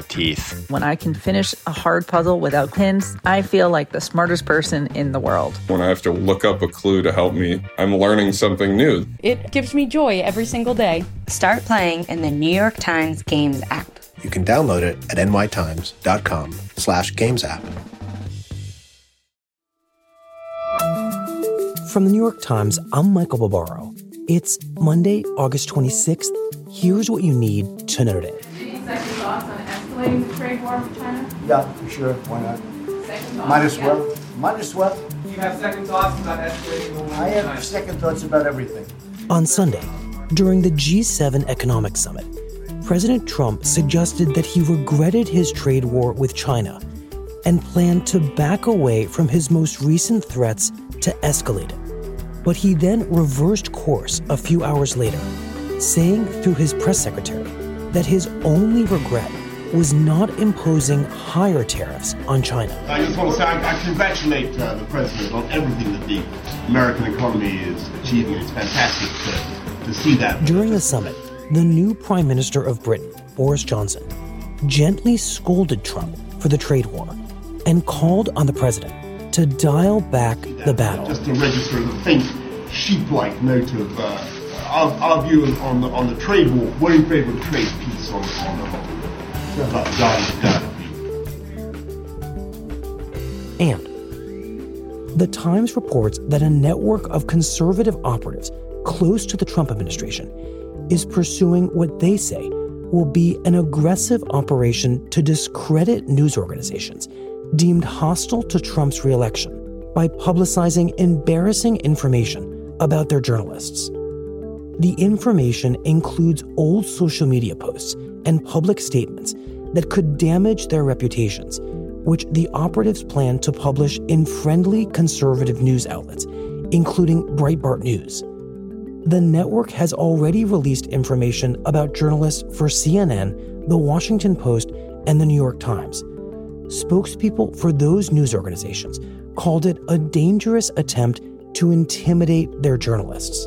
teeth. When I can finish a hard puzzle without hints, I feel like the smartest person in the world. When I have to look up a clue to help me, I'm learning something new. It gives me joy every single day. Start playing in the New York Times Games app. You can download it at nytimes.com/gamesapp. From the New York Times, I'm Michael Barbaro. It's Monday, August 26th. Here's what you need to know today. Second thoughts on escalating the trade war with China? Yeah, sure. Why not? Second thoughts? Might as well. Do you have second thoughts about escalating the war with China? I have second thoughts about everything. On Sunday, during the G7 Economic Summit, President Trump suggested that he regretted his trade war with China and planned to back away from his most recent threats to escalate it. But he then reversed course a few hours later, saying through his press secretary that his only regret was not imposing higher tariffs on China. I just want to say I congratulate the president on everything that the American economy is achieving. It's fantastic to see that. During the summit, the new Prime Minister of Britain, Boris Johnson, gently scolded Trump for the trade war and called on the president to dial back the battle. Just to register the faint, sheep-like note of our view on the trade war. We're in favor of trade peace on the whole. But dial. And the Times reports that a network of conservative operatives close to the Trump administration is pursuing what they say will be an aggressive operation to discredit news organizations deemed hostile to Trump's re-election by publicizing embarrassing information about their journalists. The information includes old social media posts and public statements that could damage their reputations, which the operatives plan to publish in friendly conservative news outlets, including Breitbart News. The network has already released information about journalists for CNN, The Washington Post, and The New York Times. Spokespeople for those news organizations called it a dangerous attempt to intimidate their journalists.